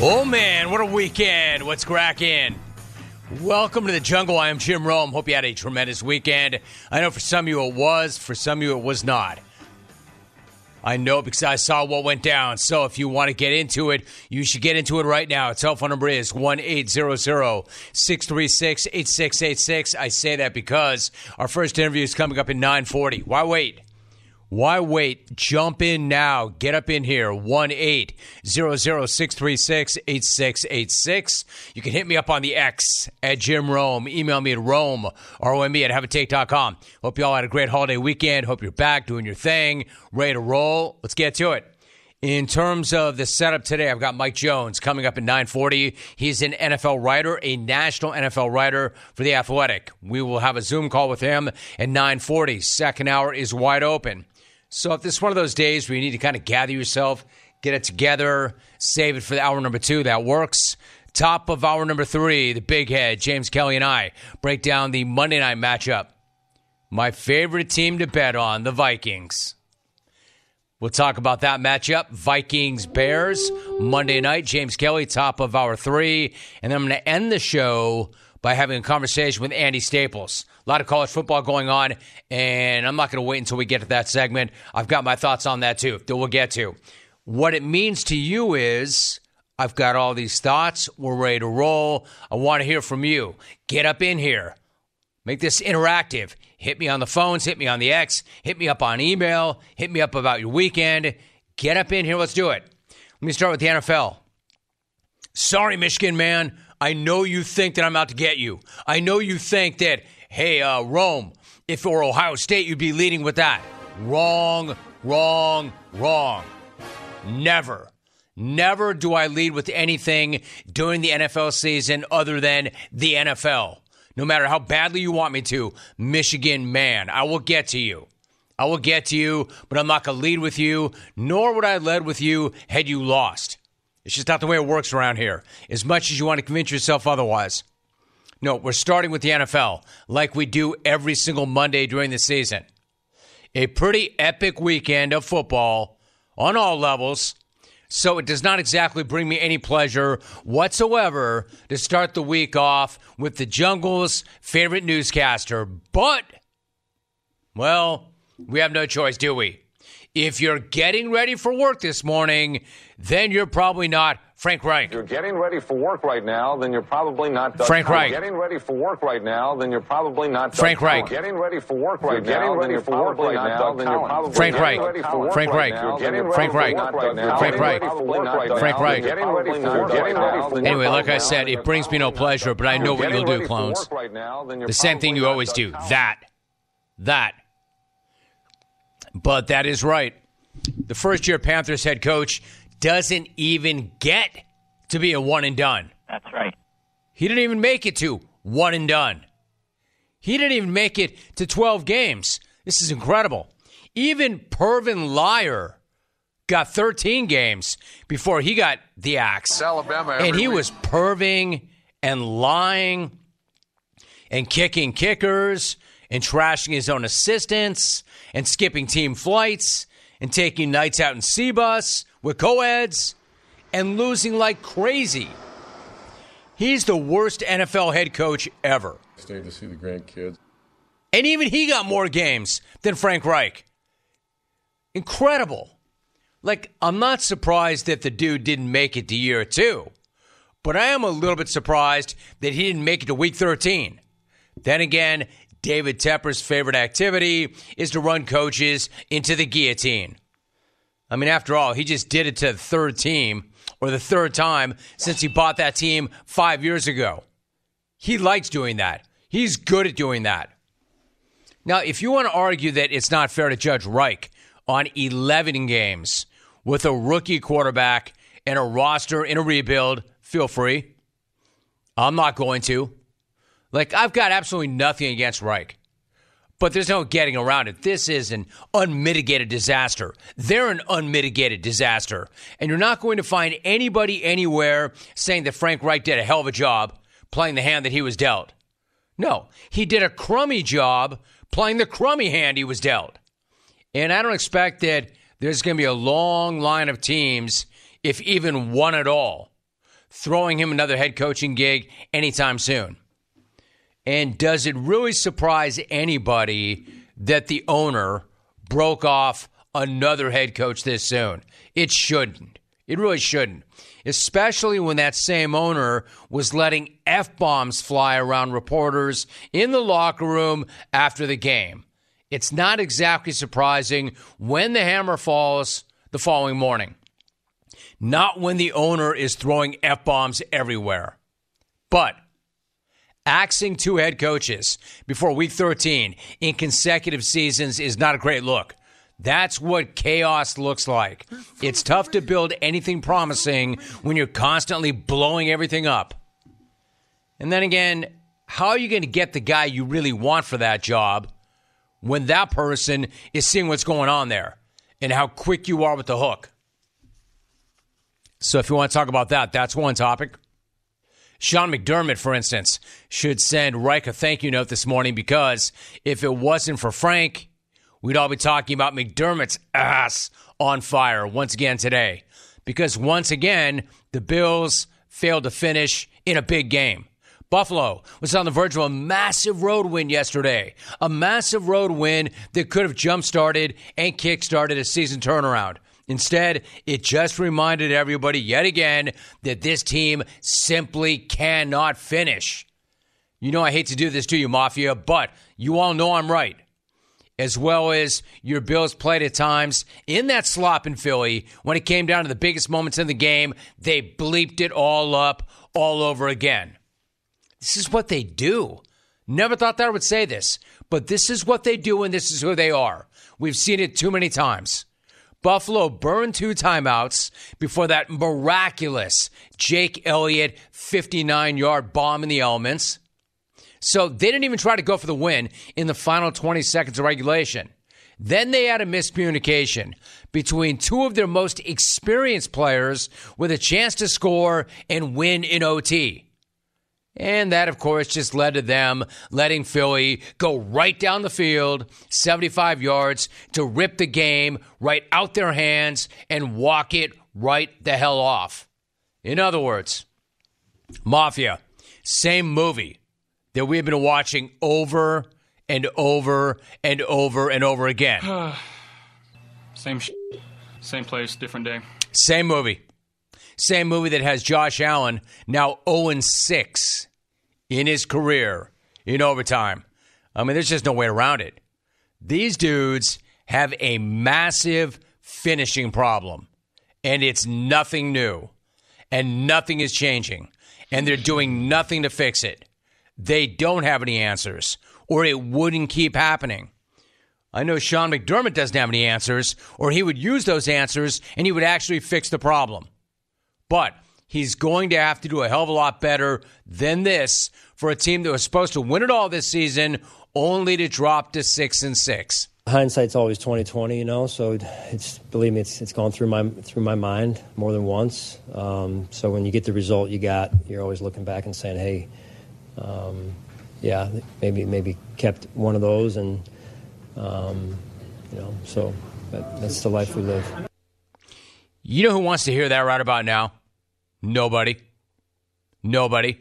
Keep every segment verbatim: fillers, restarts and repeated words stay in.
Oh, man, what a weekend. What's cracking? Welcome to the jungle. I am Jim Rome. Hope you had a tremendous weekend. I know for some of you it was, for some of you it was not. I know because I saw what went down. So if you want to get into it, you should get into it right now. Its telephone number is one eight hundred, six three six, eight six eight six. I say that because our first interview is coming up in nine forty. Why wait? Why wait? Jump in now. Get up in here. one eight hundred, six three six, eight six eight six. You can hit me up on the X at Jim Rome. Email me at Rome, R O M E, at have a take dot com. Hope you all had a great holiday weekend. Hope you're back doing your thing. Ready to roll. Let's get to it. In terms of the setup today, I've got Mike Jones coming up at nine forty. He's an N F L writer, a national N F L writer for The Athletic. We will have a Zoom call with him at nine forty. Second hour is wide open. So if this is one of those days where you need to kind of gather yourself, get it together, save it for the hour number two, that works. Top of hour number three, the big head, James Kelly and I, break down the Monday night matchup. My favorite team to bet on, the Vikings. We'll talk about that matchup, Vikings-Bears, Monday night. James Kelly, top of hour three. And then I'm going to end the show by having a conversation with Andy Staples. A lot of college football going on, and I'm not going to wait until we get to that segment. I've got my thoughts on that, too, that we'll get to. What it means to you is I've got all these thoughts. We're ready to roll. I want to hear from you. Get up in here. Make this interactive. Hit me on the phones. Hit me on the X. Hit me up on email. Hit me up about your weekend. Get up in here. Let's do it. Let me start with the N F L. Sorry, Michigan man. I know you think that I'm out to get you. I know you think that... Hey, uh, Rome, if it were Ohio State, you'd be leading with that. Wrong, wrong, wrong. Never, never do I lead with anything during the N F L season other than the N F L. No matter how badly you want me to, Michigan man, I will get to you. I will get to you, but I'm not going to lead with you, nor would I lead with you had you lost. It's just not the way it works around here, as much as you want to convince yourself otherwise. No, we're starting with the N F L, like we do every single Monday during the season. A pretty epic weekend of football on all levels, so it does not exactly bring me any pleasure whatsoever to start the week off with the jungle's favorite newscaster. But, well, we have no choice, do we? If you're getting ready for work this morning, then you're probably not Frank Reich. You're getting ready for work right now, then you're probably not done. Frank Reich. You're getting ready for work right now, then you're probably not done. Frank Reich. You're getting ready for work right now, then you're probably not done. Frank Reich. Frank Reich. Frank Reich. Frank Reich. Frank Reich. Anyway, like I said, it brings me no pleasure, but I know what you'll do, clones. The same thing you always do. That. That. But that is right. The first-year Panthers head coach doesn't even get to be a one and done. That's right. He didn't even make it to one and done. He didn't even make it to twelve games. This is incredible. Even Pervin Liar got thirteen games before he got the axe. Alabama, and he week. was perving and lying and kicking kickers and trashing his own assistants and skipping team flights and taking nights out in C-Bus with co-eds and losing like crazy. He's the worst N F L head coach ever. Stayed to see the grandkids. And even he got more games than Frank Reich. Incredible. Like, I'm not surprised that the dude didn't make it to year two, but I am a little bit surprised that he didn't make it to week thirteen. Then again, David Tepper's favorite activity is to run coaches into the guillotine. I mean, after all, he just did it to the third team, or the third time, since he bought that team five years ago. He likes doing that. He's good at doing that. Now, if you want to argue that it's not fair to judge Reich on eleven games with a rookie quarterback and a roster in a rebuild, feel free. I'm not going to. Like, I've got absolutely nothing against Reich. But there's no getting around it. This is an unmitigated disaster. They're an unmitigated disaster. And you're not going to find anybody anywhere saying that Frank Reich did a hell of a job playing the hand that he was dealt. No, he did a crummy job playing the crummy hand he was dealt. And I don't expect that there's going to be a long line of teams, if even one at all, throwing him another head coaching gig anytime soon. And does it really surprise anybody that the owner broke off another head coach this soon? It shouldn't. It really shouldn't. Especially when that same owner was letting F-bombs fly around reporters in the locker room after the game. It's not exactly surprising when the hammer falls the following morning. Not when the owner is throwing F-bombs everywhere. But axing two head coaches before week thirteen in consecutive seasons is not a great look. That's what chaos looks like. It's tough to build anything promising when you're constantly blowing everything up. And then again, how are you going to get the guy you really want for that job when that person is seeing what's going on there and how quick you are with the hook? So if you want to talk about that, that's one topic. Sean McDermott, for instance, should send Reich a thank you note this morning, because if it wasn't for Frank, we'd all be talking about McDermott's ass on fire once again today. Because once again, the Bills failed to finish in a big game. Buffalo was on the verge of a massive road win yesterday. A massive road win that could have jump-started and kick-started a season turnaround. Instead, it just reminded everybody yet again that this team simply cannot finish. You know I hate to do this to you, Mafia, but you all know I'm right. As well as your Bills played at times in that slop in Philly. When it came down to the biggest moments in the game, they bleeped it all up all over again. This is what they do. Never thought that I would say this, but this is what they do and this is who they are. We've seen it too many times. Buffalo burned two timeouts before that miraculous Jake Elliott fifty-nine-yard bomb in the elements. So they didn't even try to go for the win in the final twenty seconds of regulation. Then they had a miscommunication between two of their most experienced players with a chance to score and win in O T. And that, of course, just led to them letting Philly go right down the field, seventy-five yards, to rip the game right out their hands and walk it right the hell off. In other words, Mafia, same movie that we've been watching over and over and over and over again. Same sh- same place, different day. Same movie. Same movie that has Josh Allen now oh and six in his career in overtime. I mean, there's just no way around it. These dudes have a massive finishing problem, and it's nothing new, and nothing is changing, and they're doing nothing to fix it. They don't have any answers, or it wouldn't keep happening. I know Sean McDermott doesn't have any answers, or he would use those answers, and he would actually fix the problem. But he's going to have to do a hell of a lot better than this for a team that was supposed to win it all this season, only to drop to six and six. Hindsight's always twenty twenty, you know. So it's, believe me, it's it's gone through my through my mind more than once. Um, so when you get the result you got, you're always looking back and saying, "Hey, um, yeah, maybe maybe kept one of those," and um, you know. So that, that's the life we live. You know who wants to hear that right about now? Nobody. Nobody.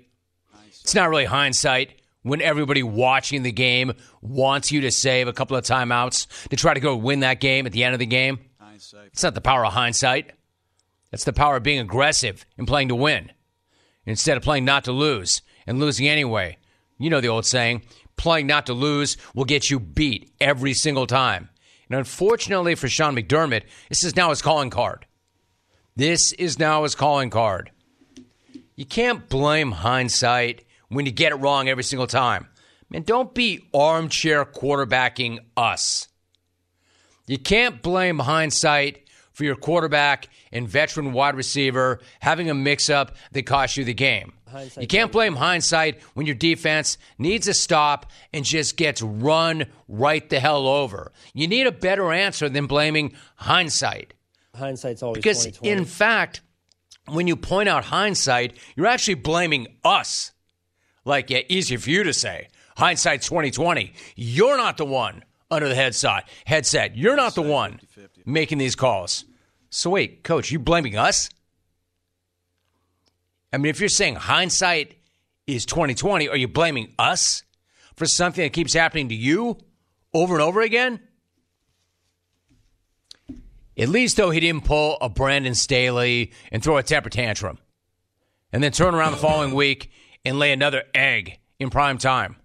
It's not really hindsight when everybody watching the game wants you to save a couple of timeouts to try to go win that game at the end of the game. It's not the power of hindsight. That's the power of being aggressive and playing to win instead of playing not to lose and losing anyway. You know the old saying, playing not to lose will get you beat every single time. And unfortunately for Sean McDermott, this is now his calling card. This is now his calling card. You can't blame hindsight when you get it wrong every single time. Man, don't be armchair quarterbacking us. You can't blame hindsight for your quarterback and veteran wide receiver having a mix-up that cost you the game. Hindsight. You can't blame hindsight when your defense needs a stop and just gets run right the hell over. You need a better answer than blaming hindsight. Hindsight's always because, in fact, when you point out hindsight, you're actually blaming us. Like, yeah, easy for you to say. Hindsight's twenty twenty. You're not the one under the headset. Headset. You're not the one making these calls. So wait, Coach, you blaming us? I mean, if you're saying hindsight is twenty twenty, are you blaming us for something that keeps happening to you over and over again? At least, though, he didn't pull a Brandon Staley and throw a temper tantrum and then turn around the following week and lay another egg in prime time.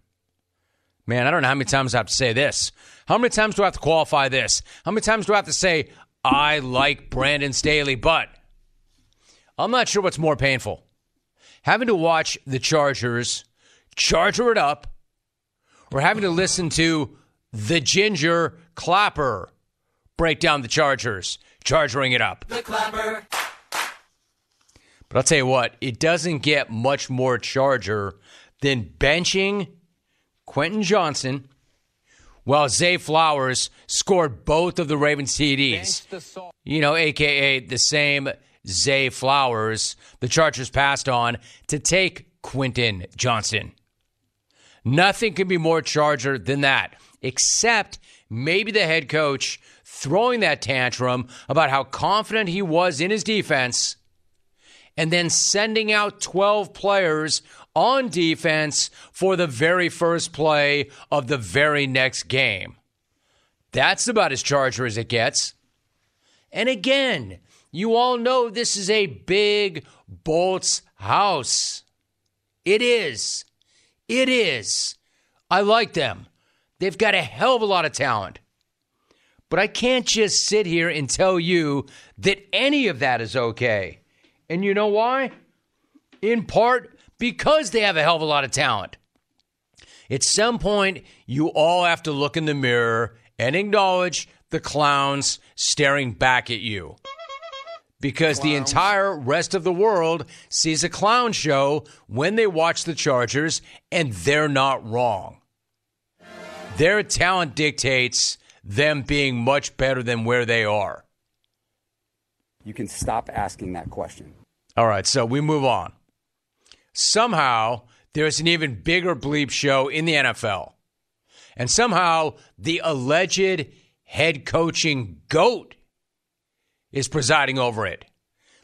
Man, I don't know how many times I have to say this. How many times do I have to qualify this? How many times do I have to say, I like Brandon Staley, but I'm not sure what's more painful. Having to watch the Chargers charger it up or having to listen to the Ginger Clapper break down the Chargers, chargering it up. The Clapper. But I'll tell you what, it doesn't get much more Charger than benching Quentin Johnson while Zay Flowers scored both of the Ravens T Ds. You know, a k a the same Zay Flowers the Chargers passed on to take Quentin Johnson. Nothing could be more Charger than that, except maybe the head coach throwing that tantrum about how confident he was in his defense and then sending out twelve players on defense for the very first play of the very next game. That's about as Charger as it gets. And again, you all know this is a big Bolts house. It is. It is. I like them. They've got a hell of a lot of talent. But I can't just sit here and tell you that any of that is okay. And you know why? In part, because they have a hell of a lot of talent. At some point, you all have to look in the mirror and acknowledge the clowns staring back at you. Because clowns. The entire rest of the world sees a clown show when they watch the Chargers, and they're not wrong. Their talent dictates them being much better than where they are. You can stop asking that question. All right, so we move on. Somehow, there's an even bigger bleep show in the N F L. And somehow, the alleged head coaching GOAT is presiding over it.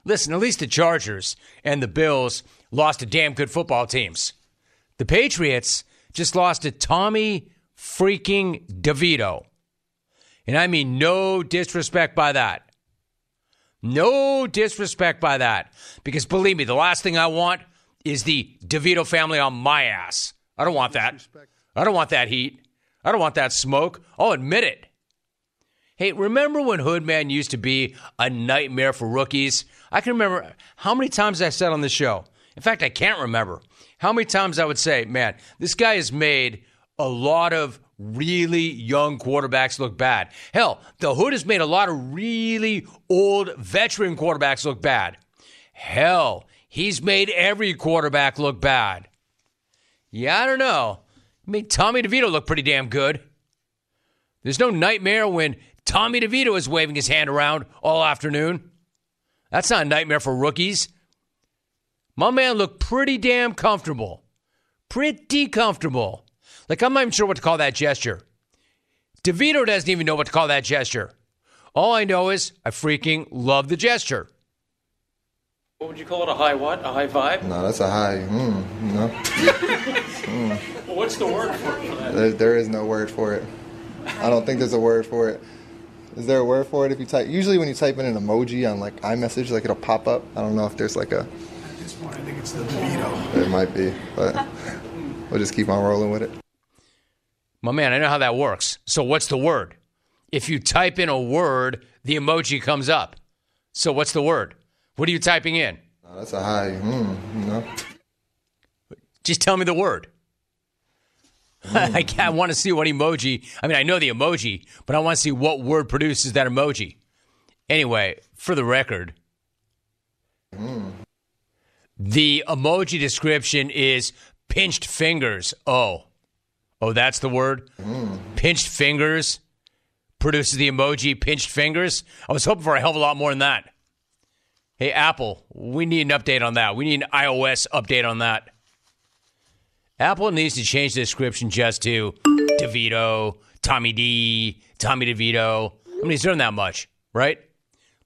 Listen, at least the Chargers and the Bills lost to damn good football teams. The Patriots just lost to Tommy freaking DeVito. And I mean no disrespect by that. No disrespect by that. Because believe me, the last thing I want is the DeVito family on my ass. I don't want that. I don't want that heat. I don't want that smoke. I'll admit it. Hey, remember when Hoodman used to be a nightmare for rookies? I can remember how many times I said on the show. In fact, I can't remember how many times I would say, man, this guy has made a lot of really young quarterbacks look bad. Hell, the Hood has made a lot of really old veteran quarterbacks look bad. Hell, he's made every quarterback look bad. Yeah, I don't know. I mean, Tommy DeVito looked pretty damn good. There's no nightmare when Tommy DeVito is waving his hand around all afternoon. That's not a nightmare for rookies. My man looked pretty damn comfortable. Pretty comfortable. Like, I'm not even sure what to call that gesture. DeVito doesn't even know what to call that gesture. All I know is I freaking love the gesture. What would you call it? A high what? A high vibe? No, that's a high, mm, you know. mm. Well, what's the word for it? For that? There, there is no word for it. I don't think there's a word for it. Is there a word for it if you type? Usually when you type in an emoji on, like, iMessage, like, it'll pop up. I don't know if there's, like, a... At this point, I think it's the DeVito. It might be, but we'll just keep on rolling with it. My man, I know how that works. So what's the word? If you type in a word, the emoji comes up. So what's the word? What are you typing in? Oh, that's a high, mm, you know. Just tell me the word. Mm. I, I want to see what emoji. I mean, I know the emoji, but I want to see what word produces that emoji. Anyway, for the record, mm. the emoji description is pinched fingers. Oh. Oh, that's the word? Mm. Pinched fingers produces the emoji pinched fingers? I was hoping for a hell of a lot more than that. Hey, Apple, we need an update on that. We need an iOS update on that. Apple needs to change the description just to DeVito, Tommy D, Tommy DeVito. I mean, he's doing that much, right?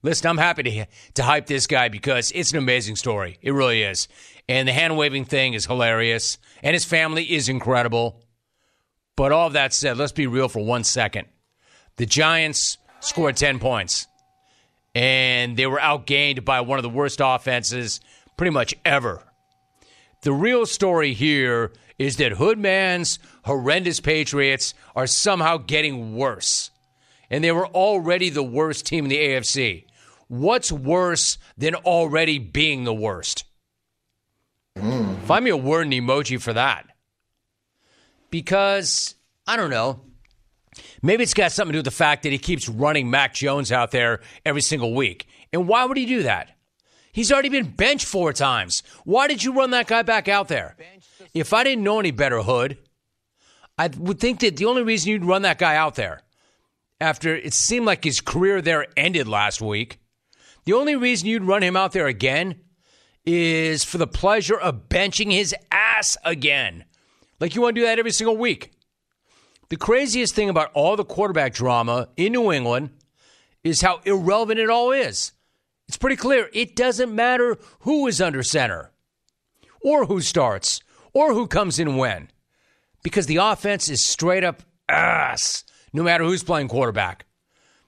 Listen, I'm happy to to hype this guy because it's an amazing story. It really is. And the hand-waving thing is hilarious. And his family is incredible. But all of that said, let's be real for one second. The Giants scored ten points. And they were outgained by one of the worst offenses pretty much ever. The real story here is that Hoodman's horrendous Patriots are somehow getting worse. And they were already the worst team in the A F C. What's worse than already being the worst? Mm. Find me a word and emoji for that. Because, I don't know, maybe it's got something to do with the fact that he keeps running Mac Jones out there every single week. And why would he do that? He's already been benched four times. Why did you run that guy back out there? If I didn't know any better, Hood, I would think that the only reason you'd run that guy out there, after it seemed like his career there ended last week, the only reason you'd run him out there again is for the pleasure of benching his ass again. Like you want to do that every single week. The craziest thing about all the quarterback drama in New England is how irrelevant it all is. It's pretty clear. It doesn't matter who is under center or who starts or who comes in when, because the offense is straight up ass no matter who's playing quarterback.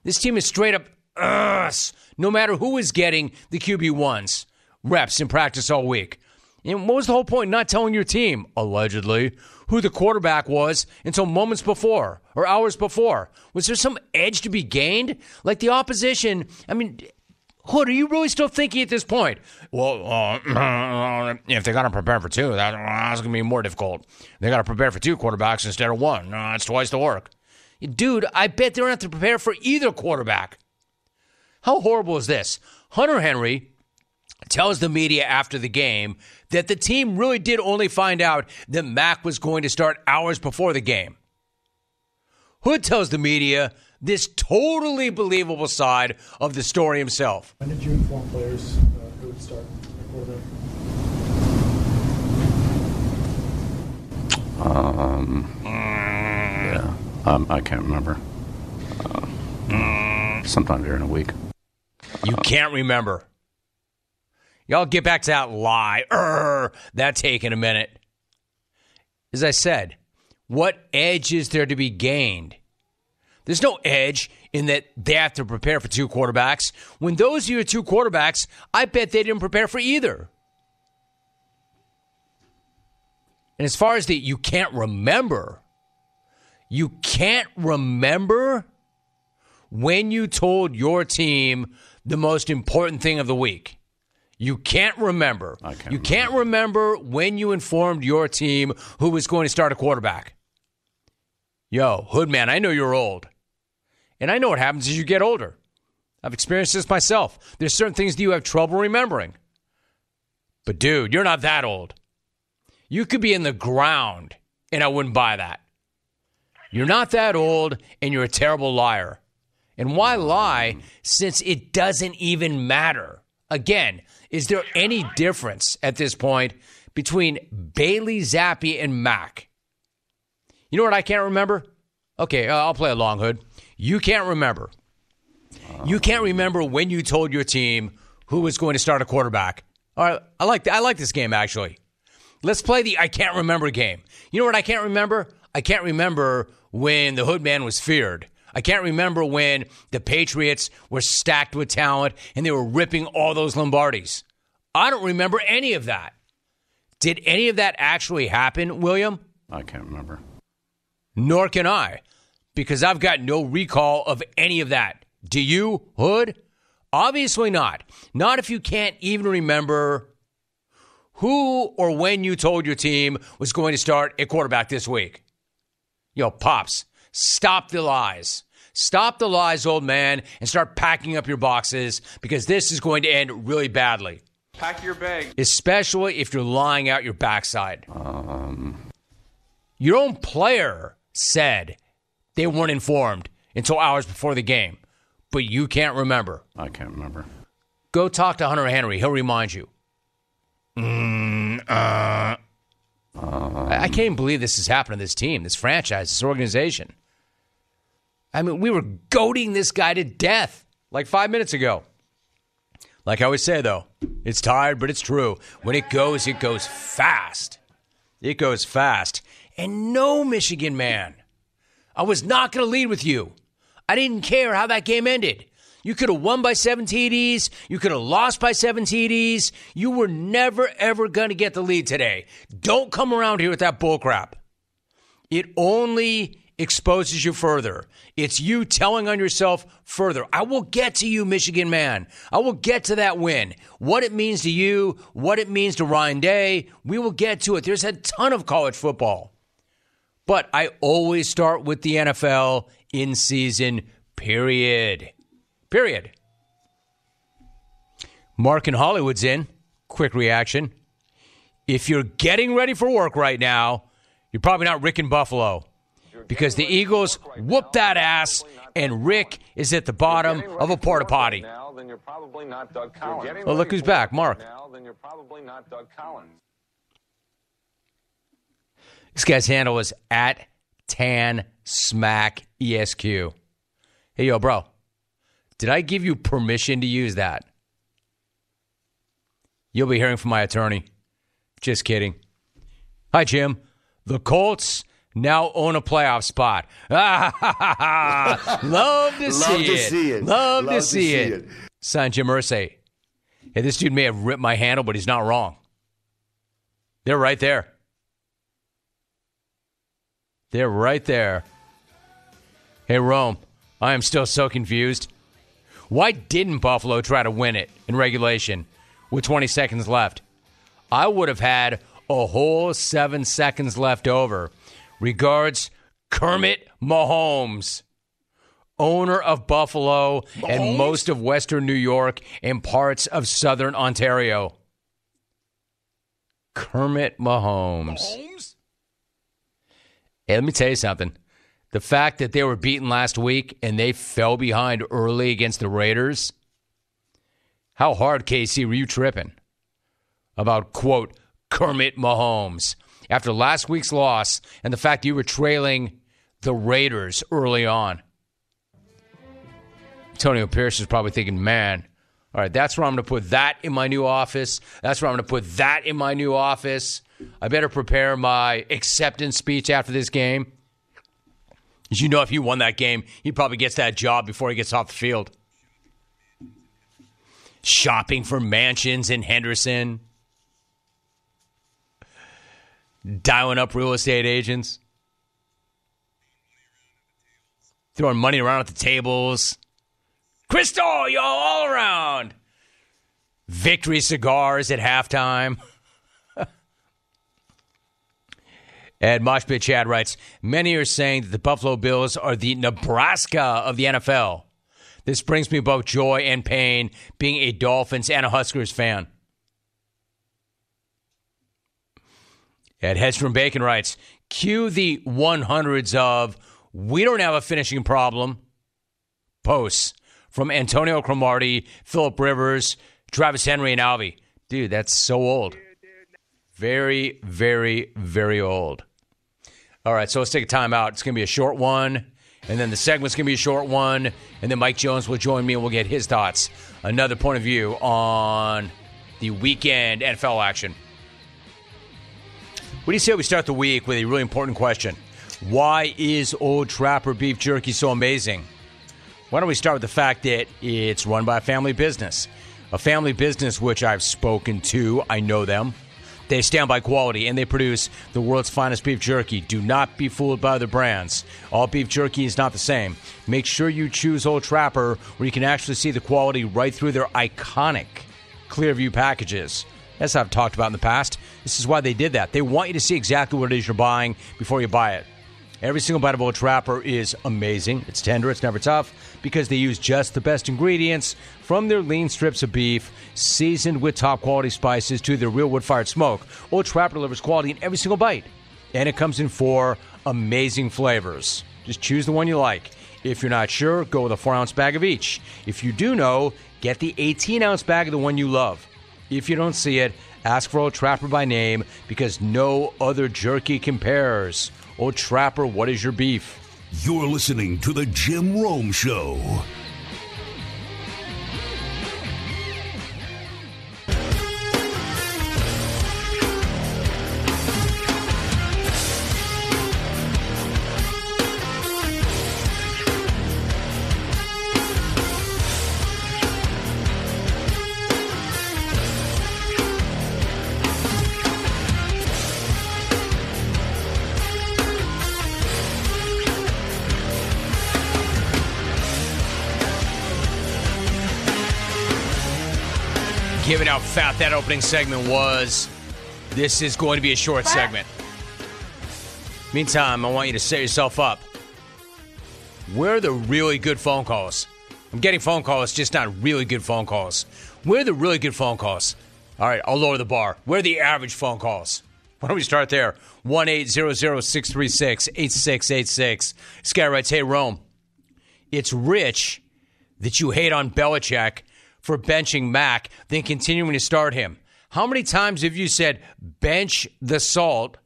This team is straight up ass no matter who is getting the Q B ones reps in practice all week. And what was the whole point not telling your team, allegedly, who the quarterback was until moments before or hours before? Was there some edge to be gained? Like the opposition, I mean, Hood, are you really still thinking at this point, well, uh, if they got to prepare for two, that, that's going to be more difficult. They got to prepare for two quarterbacks instead of one. No, that's twice the work. Dude, I bet they don't have to prepare for either quarterback. How horrible is this? Hunter Henry tells the media after the game that the team really did only find out that Mac was going to start hours before the game. Hood tells the media this totally believable side of the story himself. When did you inform players uh, who would start the quarterback? Um, yeah, um, I can't remember. Uh, sometime during a week. You can't remember. Y'all get back to that lie. Urgh, that taking a minute. As I said, what edge is there to be gained? There's no edge in that they have to prepare for two quarterbacks. When those are your two quarterbacks, I bet they didn't prepare for either. And as far as the you can't remember, you can't remember when you told your team the most important thing of the week. You can't remember. I can't you remember. can't remember when you informed your team who was going to start a quarterback. Yo, Hoodman, I know you're old. And I know what happens as you get older. I've experienced this myself. There's certain things that you have trouble remembering. But dude, you're not that old. You could be in the ground, and I wouldn't buy that. You're not that old, and you're a terrible liar. And why lie, since it doesn't even matter? Again, is there any difference at this point between Bailey Zappi and Mac? You know what I can't remember? Okay, uh, I'll play a long Hood. You can't remember. You can't remember when you told your team who was going to start a quarterback. All right, I like I like this game, actually. Let's play the I can't remember game. You know what I can't remember? I can't remember when the Hoodman was feared. I can't remember when the Patriots were stacked with talent and they were ripping all those Lombardis. I don't remember any of that. Did any of that actually happen, William? I can't remember. Nor can I, because I've got no recall of any of that. Do you, Hood? Obviously not. Not if you can't even remember who or when you told your team was going to start a quarterback this week. Yo, Pops, stop the lies. Stop the lies, old man, and start packing up your boxes, because this is going to end really badly. Pack your bag. Especially if you're lying out your backside. Um. Your own player said they weren't informed until hours before the game, but you can't remember. I can't remember. Go talk to Hunter Henry. He'll remind you. Mm, uh. um. I-, I can't even believe this is happening to this team, this franchise, this organization. I mean, we were goading this guy to death like five minutes ago. Like I always say, though, it's tired, but it's true. When it goes, it goes fast. It goes fast. And no, Michigan man, I was not going to lead with you. I didn't care how that game ended. You could have won by seven T Ds. You could have lost by seven T Ds. You were never, ever going to get the lead today. Don't come around here with that bullcrap. It only exposes you further. It's you telling on yourself further. I will get to you, Michigan man. I will get to that win. What it means to you, what it means to Ryan Day, we will get to it. There's a ton of college football. But I always start with the N F L in season, period. Period. Mark in Hollywood's in. Quick reaction. If you're getting ready for work right now, you're probably not Rick in Buffalo, because the Eagles whooped that ass, and Rick is at the bottom of a porta potty. Well, look who's back, Mark. This guy's handle is at TanSmackESQ. Hey, yo, bro. Did I give you permission to use that? You'll be hearing from my attorney. Just kidding. Hi, Jim. The Colts now own a playoff spot. Ah, ha, ha, ha. Love to see, Love it. To see it. Love, Love to see, to see it. it. Signed Jim Irsay. Hey, this dude may have ripped my handle, but he's not wrong. They're right there. They're right there. Hey, Rome, I am still so confused. Why didn't Buffalo try to win it in regulation with twenty seconds left? I would have had a whole seven seconds left over. Regards, Kermit Mahomes, owner of Buffalo Mahomes? and most of Western New York and parts of Southern Ontario. Kermit Mahomes. Mahomes? Hey, let me tell you something. The fact that they were beaten last week and they fell behind early against the Raiders. How hard, K C, were you tripping about, quote, Kermit Mahomes after last week's loss and the fact you were trailing the Raiders early on? Antonio Pierce is probably thinking, man, all right, that's where I'm going to put that in my new office. That's where I'm going to put that in my new office. I better prepare my acceptance speech after this game. As you know, if he won that game, he probably gets that job before he gets off the field. Shopping for mansions in Henderson. Dialing up real estate agents. Throwing money around at the tables. Crystal, y'all, all around. Victory cigars at halftime. Ed Moshpit Chad writes, many are saying that the Buffalo Bills are the Nebraska of the N F L. This brings me both joy and pain being a Dolphins and a Huskers fan. Ed Hedstrom Bacon writes, cue the hundreds of we don't have a finishing problem posts from Antonio Cromartie, Phillip Rivers, Travis Henry, and Alvey. Dude, that's so old. Very, very, very old. All right, so let's take a timeout. It's going to be a short one, and then the segment's going to be a short one, and then Mike Jones will join me and we'll get his thoughts. Another point of view on the weekend N F L action. What do you say we start the week with a really important question? Why is Old Trapper beef jerky so amazing? Why don't we start with the fact that it's run by a family business? A family business which I've spoken to. I know them. They stand by quality, and they produce the world's finest beef jerky. Do not be fooled by other brands. All beef jerky is not the same. Make sure you choose Old Trapper, where you can actually see the quality right through their iconic Clearview packages. That's what I've talked about in the past. This is why they did that. They want you to see exactly what it is you're buying before you buy it. Every single bite of Old Trapper is amazing. It's tender, it's never tough, because they use just the best ingredients, from their lean strips of beef, seasoned with top-quality spices, to their real wood-fired smoke. Old Trapper delivers quality in every single bite, and it comes in four amazing flavors. Just choose the one you like. If you're not sure, go with a four ounce bag of each. If you do know, get the eighteen ounce bag of the one you love. If you don't see it, ask for Old Trapper by name, because no other jerky compares. Old Trapper, what is your beef? You're listening to The Jim Rome Show. given how fat that opening segment was, this is going to be a short segment. Meantime, I want you to set yourself up. Where are the really good phone calls? I'm getting phone calls, just not really good phone calls. Where are the really good phone calls? All right, I'll lower the bar. Where are the average phone calls? Why don't we start there? one eight hundred, six three six, eight six eight six. This guy writes, hey, Rome, it's rich that you hate on Belichick for benching Mac, then continuing to start him. How many times have you said, bench the salt,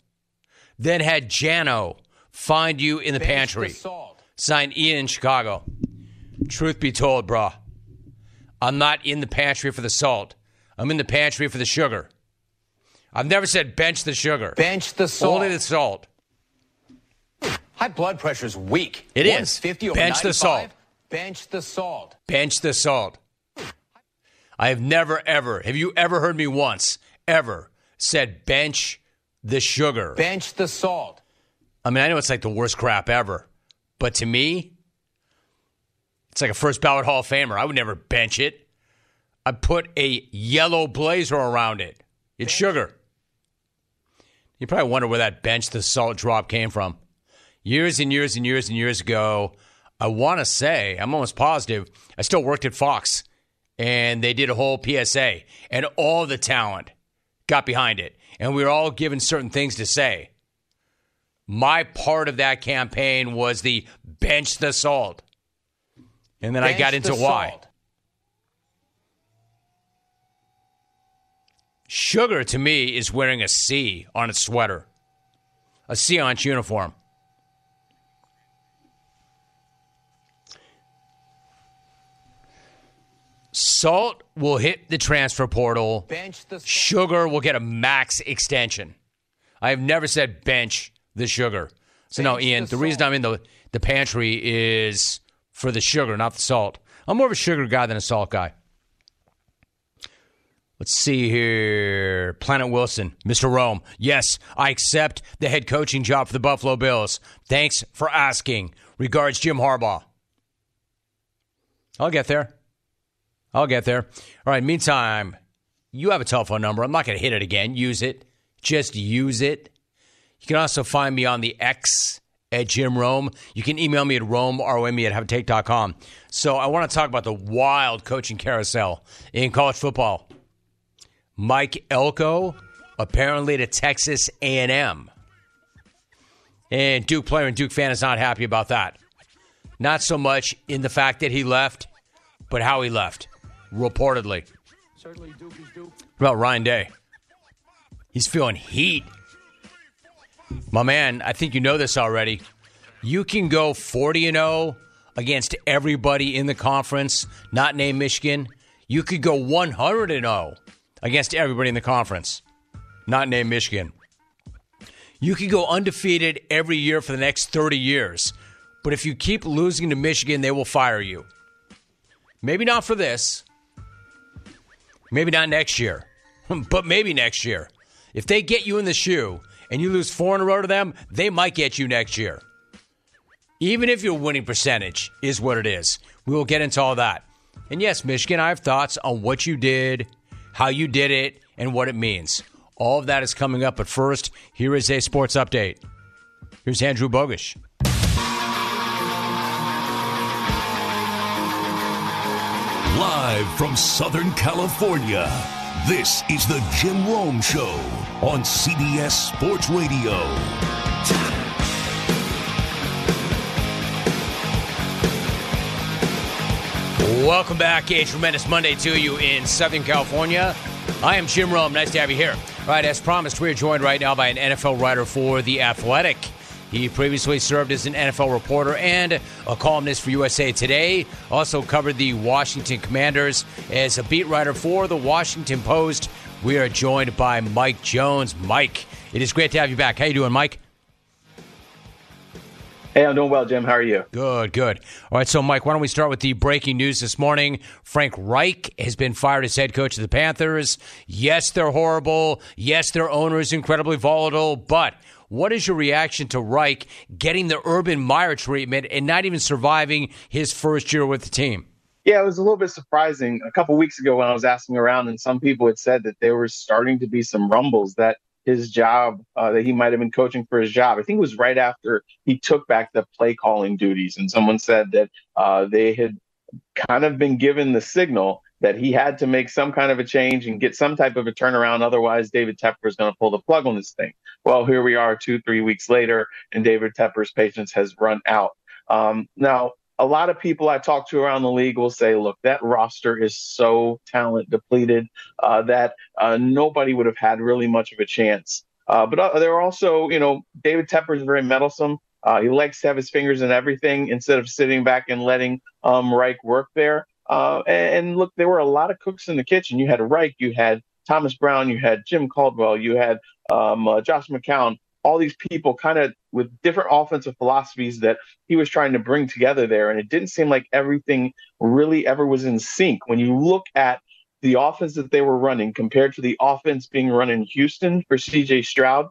then had Jano find you in the bench pantry? The Signed, Ian in Chicago. Truth be told, brah, I'm not in the pantry for the salt. I'm in the pantry for the sugar. I've never said bench the sugar. Bench the salt. Only the salt. High blood pressure is weak. It is. fifty over bench the salt. Bench the salt. Bench the salt. I have never, ever, have you ever heard me once, ever, said bench the sugar? Bench the salt. I mean, I know it's like the worst crap ever, but to me, it's like a first ballot Hall of Famer. I would never bench it. I put a yellow blazer around it. It's bench. Sugar. You probably wonder where that bench the salt drop came from. Years and years and years and years ago, I want to say, I'm almost positive, I still worked at Fox, and they did a whole P S A, and all the talent got behind it, and we were all given certain things to say. My part of that campaign was the bench the salt, and then bench I got into why. Sugar, to me, is wearing a C on its sweater, a C on its uniform. Salt will hit the transfer portal. Bench the sugar will get a max extension. I have never said bench the sugar. So bench no, Ian, the, the reason I'm in the, the pantry is for the sugar, not the salt. I'm more of a sugar guy than a salt guy. Let's see here. Planet Wilson, Mister Rome. Yes, I accept the head coaching job for the Buffalo Bills. Thanks for asking. Regards, Jim Harbaugh. I'll get there. I'll get there. All right, meantime, you have a telephone number. I'm not going to hit it again. Use it. Just use it. You can also find me on the X at Jim Rome. You can email me at Rome, R O M E, at have a take dot com. So I want to talk about the wild coaching carousel in college football. Mike Elko, apparently to Texas A and M. And Duke player and Duke fan is not happy about that. Not so much in the fact that he left, but how he left. Reportedly. Certainly Duke is Duke. What about Ryan Day? He's feeling heat. My man, I think you know this already. You can go forty and oh against everybody in the conference, not named Michigan. You could go one hundred and oh against everybody in the conference, not named Michigan. You could go undefeated every year for the next thirty years. But if you keep losing to Michigan, they will fire you. Maybe not for this. Maybe not next year. But maybe next year. If they get you in the shoe and you lose four in a row to them, they might get you next year. Even if your winning percentage is what it is. We will get into all that. And yes, Michigan, I have thoughts on what you did, how you did it, and what it means. All of that is coming up. But first, here is a sports update. Here's Andrew Bogush. Live from Southern California, this is the Jim Rome Show on C B S Sports Radio. Welcome back. A tremendous Monday to you in Southern California. I am Jim Rome. Nice to have you here. All right, as promised, we are joined right now by an N F L writer for The Athletic. He previously served as an N F L reporter and a columnist for U S A Today. Also covered the Washington Commanders as a beat writer for the Washington Post. We are joined by Mike Jones. Mike, it is great to have you back. How you doing, Mike? Hey, I'm doing well, Jim. How are you? Good, good. All right, so, Mike, why don't we start with the breaking news this morning. Frank Reich has been fired as head coach of the Panthers. Yes, they're horrible. Yes, their owner is incredibly volatile, but what is your reaction to Reich getting the Urban Meyer treatment and not even surviving his first year with the team? Yeah, it was a little bit surprising. A couple weeks ago when I was asking around, and some people had said that there were starting to be some rumbles that his job, uh, that he might have been coaching for his job. I think it was right after he took back the play calling duties, and someone said that uh, they had kind of been given the signal that he had to make some kind of a change and get some type of a turnaround. Otherwise, David Tepper is going to pull the plug on this thing. Well, here we are two, three weeks later, and David Tepper's patience has run out. Um, now, a lot of people I talk to around the league will say, look, that roster is so talent depleted uh, that uh, nobody would have had really much of a chance. Uh, but uh, there are also, you know, David Tepper is very meddlesome. Uh, he likes to have his fingers in everything instead of sitting back and letting um, Reich work there. Uh, and, and look, there were a lot of cooks in the kitchen. You had Reich, you had Thomas Brown, you had Jim Caldwell, you had um, uh, Josh McCown, all these people kind of with different offensive philosophies that he was trying to bring together there. And it didn't seem like everything really ever was in sync. When you look at the offense that they were running compared to the offense being run in Houston for C J Stroud,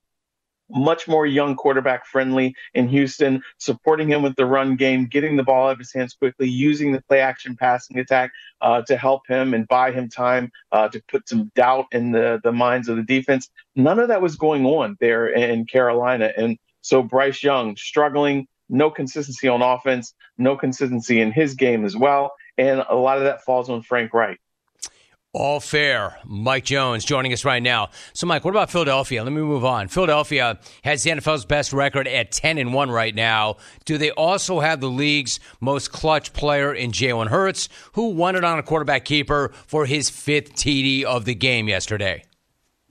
much more young quarterback friendly in Houston, supporting him with the run game, getting the ball out of his hands quickly, using the play action passing attack uh, to help him and buy him time uh, to put some doubt in the, the minds of the defense. None of that was going on there in Carolina. And so Bryce Young struggling, no consistency on offense, no consistency in his game as well. And a lot of that falls on Frank Reich. All fair. Mike Jones joining us right now. So, Mike, what about Philadelphia? Let me move on. Philadelphia has the N F L's best record at ten and one right now. Do they also have the league's most clutch player in Jalen Hurts, who won it on a quarterback keeper for his fifth T D of the game yesterday?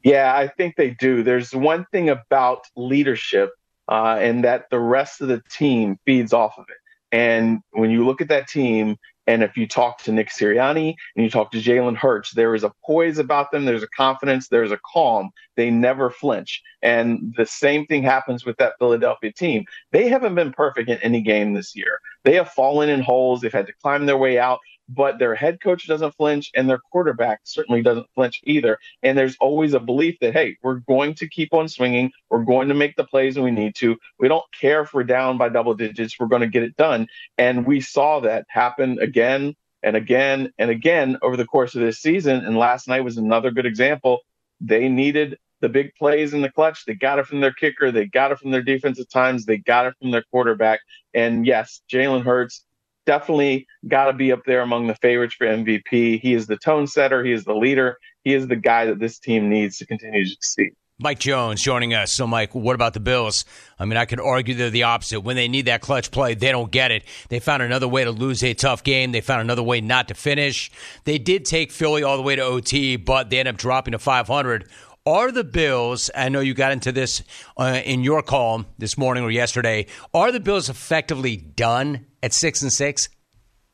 Yeah, I think they do. There's one thing about leadership, uh, and that the rest of the team feeds off of it. And when you look at that team, and if you talk to Nick Sirianni and you talk to Jalen Hurts, there is a poise about them. There's a confidence. There's a calm. They never flinch. And the same thing happens with that Philadelphia team. They haven't been perfect in any game this year. They have fallen in holes. They've had to climb their way out. But their head coach doesn't flinch, and their quarterback certainly doesn't flinch either. And there's always a belief that, hey, we're going to keep on swinging. We're going to make the plays when we need to. We don't care if we're down by double digits. We're going to get it done. And we saw that happen again and again and again over the course of this season. And last night was another good example. They needed the big plays in the clutch. They got it from their kicker. They got it from their defensive times. They got it from their quarterback. And, yes, Jalen Hurts definitely got to be up there among the favorites for M V P. He is the tone setter. He is the leader. He is the guy that this team needs to continue to succeed. Mike Jones joining us. So, Mike, what about the Bills? I mean, I could argue they're the opposite. When they need that clutch play, they don't get it. They found another way to lose a tough game. They found another way not to finish. They did take Philly all the way to O T, but they end up dropping to five hundred. Are the Bills, I know you got into this uh, in your call this morning or yesterday, are the Bills effectively done at six and six?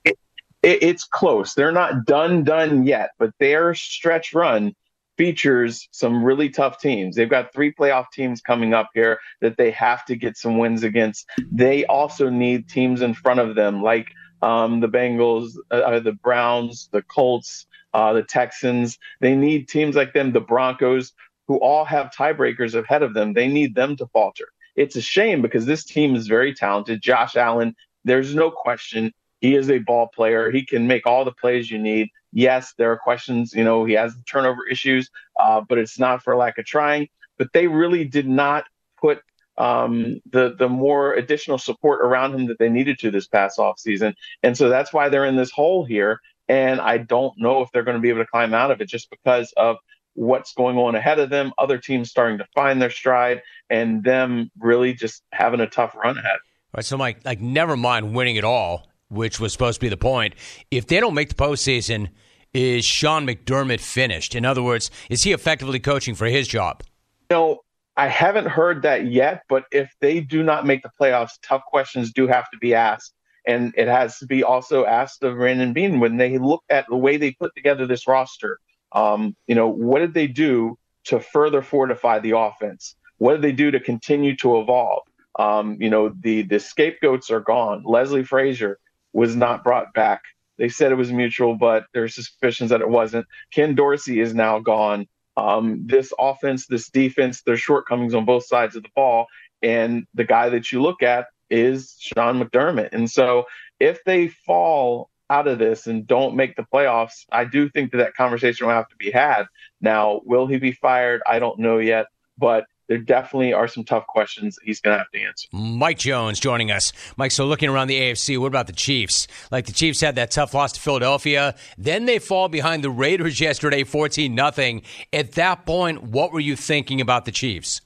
It, it, it's close. They're not done, done yet, but their stretch run features some really tough teams. They've got three playoff teams coming up here that they have to get some wins against. They also need teams in front of them like um, the Bengals, uh, the Browns, the Colts, Uh, the Texans. They need teams like them, the Broncos, who all have tiebreakers ahead of them. They need them to falter. It's a shame because this team is very talented. Josh Allen, there's no question. He is a ball player. He can make all the plays you need. Yes, there are questions. You know, he has the turnover issues, uh, but it's not for lack of trying. But they really did not put um, the, the more additional support around him that they needed to this past offseason. And so that's why they're in this hole here. And I don't know if they're going to be able to climb out of it just because of what's going on ahead of them, other teams starting to find their stride, and them really just having a tough run ahead. All right, so, Mike, like, never mind winning it all, which was supposed to be the point. If they don't make the postseason, is Sean McDermott finished? In other words, is he effectively coaching for his job? You know, I haven't heard that yet, but if they do not make the playoffs, tough questions do have to be asked. And it has to be also asked of Brandon Bean when they look at the way they put together this roster. Um, you know, what did they do to further fortify the offense? What did they do to continue to evolve? Um, you know, the the scapegoats are gone. Leslie Frazier was not brought back. They said it was mutual, but there are suspicions that it wasn't. Ken Dorsey is now gone. Um, this offense, this defense, there's shortcomings on both sides of the ball. And the guy that you look at is Sean McDermott. And so if they fall out of this and don't make the playoffs, I do think that that conversation will have to be had. Now, will he be fired? I don't know yet, but there definitely are some tough questions that he's going to have to answer. Mike Jones joining us. Mike, so looking around the A F C, what about the Chiefs? Like, the Chiefs had that tough loss to Philadelphia. Then they fall behind the Raiders yesterday, fourteen nothing. At that point, what were you thinking about the Chiefs?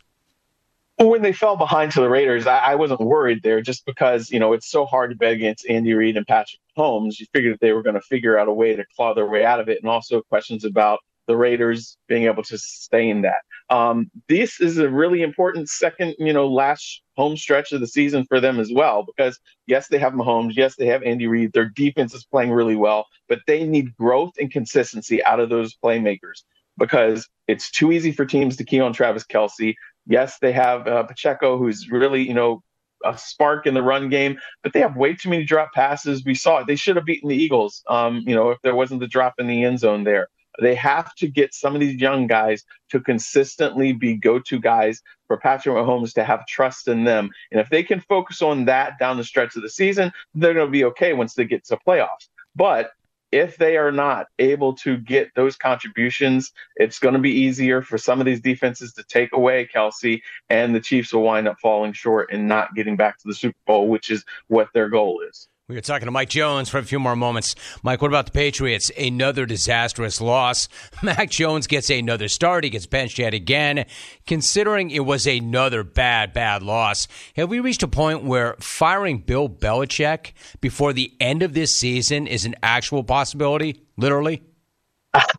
Well, when they fell behind to the Raiders, I, I wasn't worried there just because, you know, it's so hard to bet against Andy Reid and Patrick Mahomes. You figured that they were going to figure out a way to claw their way out of it, and also questions about the Raiders being able to sustain that. Um, this is a really important second, you know, last home stretch of the season for them as well, because yes, they have Mahomes. Yes, they have Andy Reid. Their defense is playing really well, but they need growth and consistency out of those playmakers, because it's too easy for teams to key on Travis Kelce. Yes, they have uh, Pacheco, who's really, you know, a spark in the run game, but they have way too many drop passes. We saw it. They should have beaten the Eagles, um, you know, if there wasn't the drop in the end zone there. They have to get some of these young guys to consistently be go-to guys for Patrick Mahomes to have trust in them. And if they can focus on that down the stretch of the season, they're going to be okay once they get to playoffs. But if they are not able to get those contributions, it's going to be easier for some of these defenses to take away Kelce, and the Chiefs will wind up falling short and not getting back to the Super Bowl, which is what their goal is. We are talking to Mike Jones for a few more moments. Mike, what about the Patriots? Another disastrous loss. Mac Jones gets another start. He gets benched yet again. Considering it was another bad, bad loss, have we reached a point where firing Bill Belichick before the end of this season is an actual possibility, literally?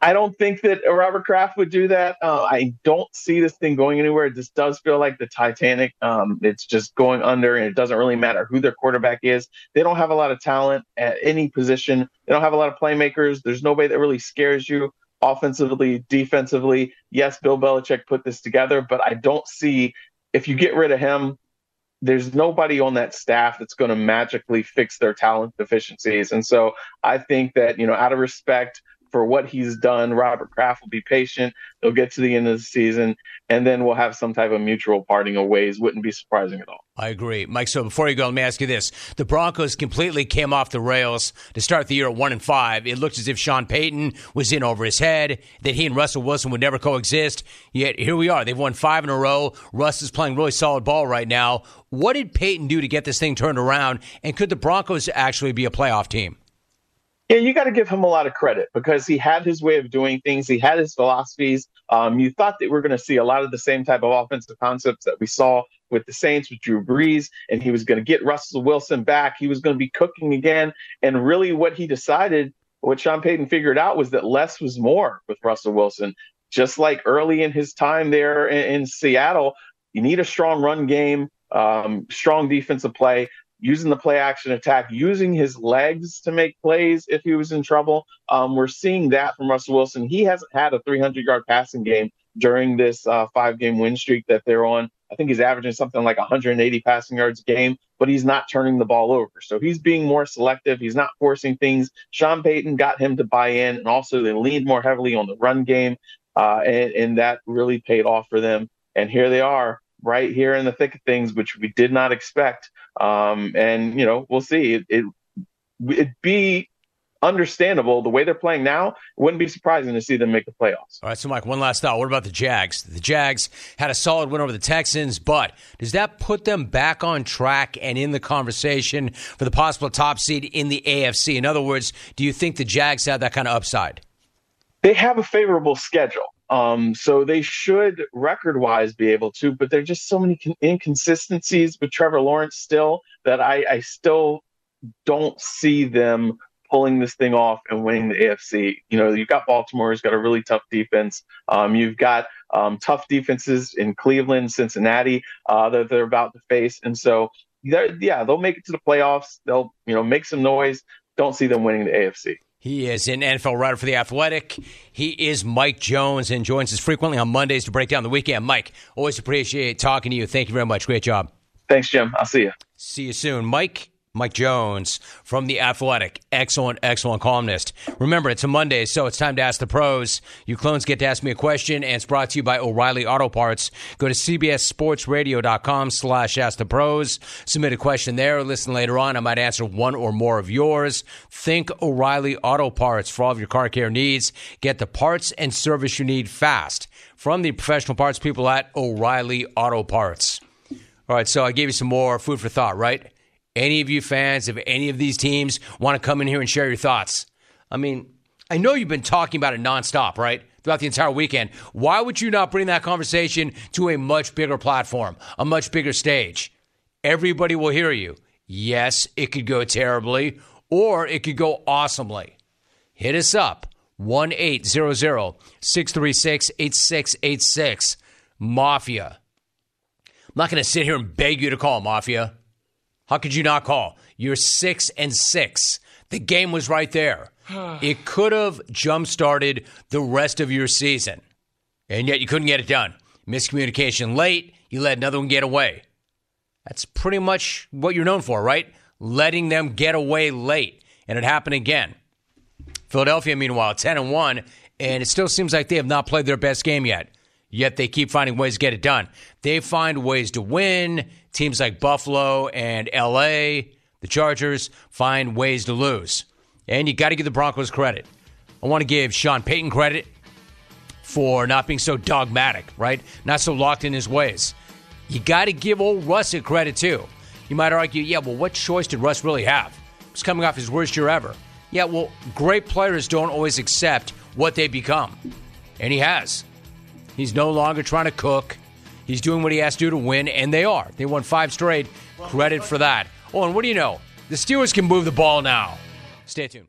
I don't think that Robert Kraft would do that. Uh, I don't see this thing going anywhere. This does feel like the Titanic. Um, it's just going under, and it doesn't really matter who their quarterback is. They don't have a lot of talent at any position. They don't have a lot of playmakers. There's nobody that really scares you offensively, defensively. Yes, Bill Belichick put this together, but I don't see, if you get rid of him, there's nobody on that staff that's going to magically fix their talent deficiencies. And so I think that, you know, out of respect for what he's done, Robert Kraft will be patient. They'll get to the end of the season, and then we'll have some type of mutual parting of ways. Wouldn't be surprising at all. I agree. Mike, so before you go, let me ask you this. The Broncos completely came off the rails to start the year at one and five. It looked as if Sean Payton was in over his head, that he and Russell Wilson would never coexist. Yet here we are. They've won five in a row. Russ is playing really solid ball right now. What did Payton do to get this thing turned around, and could the Broncos actually be a playoff team? Yeah, you got to give him a lot of credit, because he had his way of doing things. He had his philosophies. Um, you thought that we're going to see a lot of the same type of offensive concepts that we saw with the Saints, with Drew Brees, and he was going to get Russell Wilson back. He was going to be cooking again. And really what he decided, what Sean Payton figured out, was that less was more with Russell Wilson. Just like early in his time there in, in Seattle, you need a strong run game, um, strong defensive play, using the play-action attack, using his legs to make plays if he was in trouble. Um, we're seeing that from Russell Wilson. He hasn't had a three hundred yard passing game during this uh, five game win streak that they're on. I think he's averaging something like one hundred eighty passing yards a game, but he's not turning the ball over. So he's being more selective. He's not forcing things. Sean Payton got him to buy in, and also they leaned more heavily on the run game, uh, and, and that really paid off for them. And here they are, right here in the thick of things, which we did not expect. Um, and, you know, we'll see. It, it, it'd be understandable the way they're playing now. It wouldn't be surprising to see them make the playoffs. All right, so, Mike, one last thought. What about the Jags? The Jags had a solid win over the Texans, but does that put them back on track and in the conversation for the possible top seed in the A F C? In other words, do you think the Jags have that kind of upside? They have a favorable schedule. Um, so they should record-wise be able to, but there are just so many con- inconsistencies with Trevor Lawrence still that I, I still don't see them pulling this thing off and winning the A F C. You know, you've got Baltimore, who's got a really tough defense. Um, you've got um, tough defenses in Cleveland, Cincinnati uh, that they're about to face. And so, yeah, they'll make it to the playoffs. They'll, you know, make some noise. Don't see them winning the A F C. He is an N F L writer for The Athletic. He is Mike Jones and joins us frequently on Mondays to break down the weekend. Mike, always appreciate talking to you. Thank you very much. Great job. Thanks, Jim. I'll see you. See you soon. Mike Mike Jones from The Athletic. Excellent, excellent columnist. Remember, it's a Monday, so it's time to ask the pros. You clones get to ask me a question, and it's brought to you by O'Reilly Auto Parts. Go to cbssportsradio.com slash ask the pros. Submit a question there. Listen later on. I might answer one or more of yours. Think O'Reilly Auto Parts for all of your car care needs. Get the parts and service you need fast from the professional parts people at O'Reilly Auto Parts. All right, so I gave you some more food for thought, right? Any of you fans of any of these teams want to come in here and share your thoughts? I mean, I know you've been talking about it nonstop, right? Throughout the entire weekend. Why would you not bring that conversation to a much bigger platform, a much bigger stage? Everybody will hear you. Yes, it could go terribly, or it could go awesomely. Hit us up, one eight hundred, six three six, eight six eight six. Mafia. I'm not going to sit here and beg you to call, Mafia. How could you not call? You're six and six. The game was right there. It could have jump-started the rest of your season, and yet you couldn't get it done. Miscommunication late. You let another one get away. That's pretty much what you're known for, right? Letting them get away late, and it happened again. Philadelphia, meanwhile, ten and one, and it still seems like they have not played their best game yet. Yet they keep finding ways to get it done. They find ways to win. Teams like Buffalo and L A, the Chargers, find ways to lose. And you got to give the Broncos credit. I want to give Sean Payton credit for not being so dogmatic, right? Not so locked in his ways. You got to give old Russ credit, too. You might argue, yeah, well, what choice did Russ really have? He's coming off his worst year ever. Yeah, well, great players don't always accept what they become. And he has. He's no longer trying to cook. He's doing what he has to do to win, and they are. They won five straight. Credit for that. Oh, and what do you know? The Steelers can move the ball now. Stay tuned.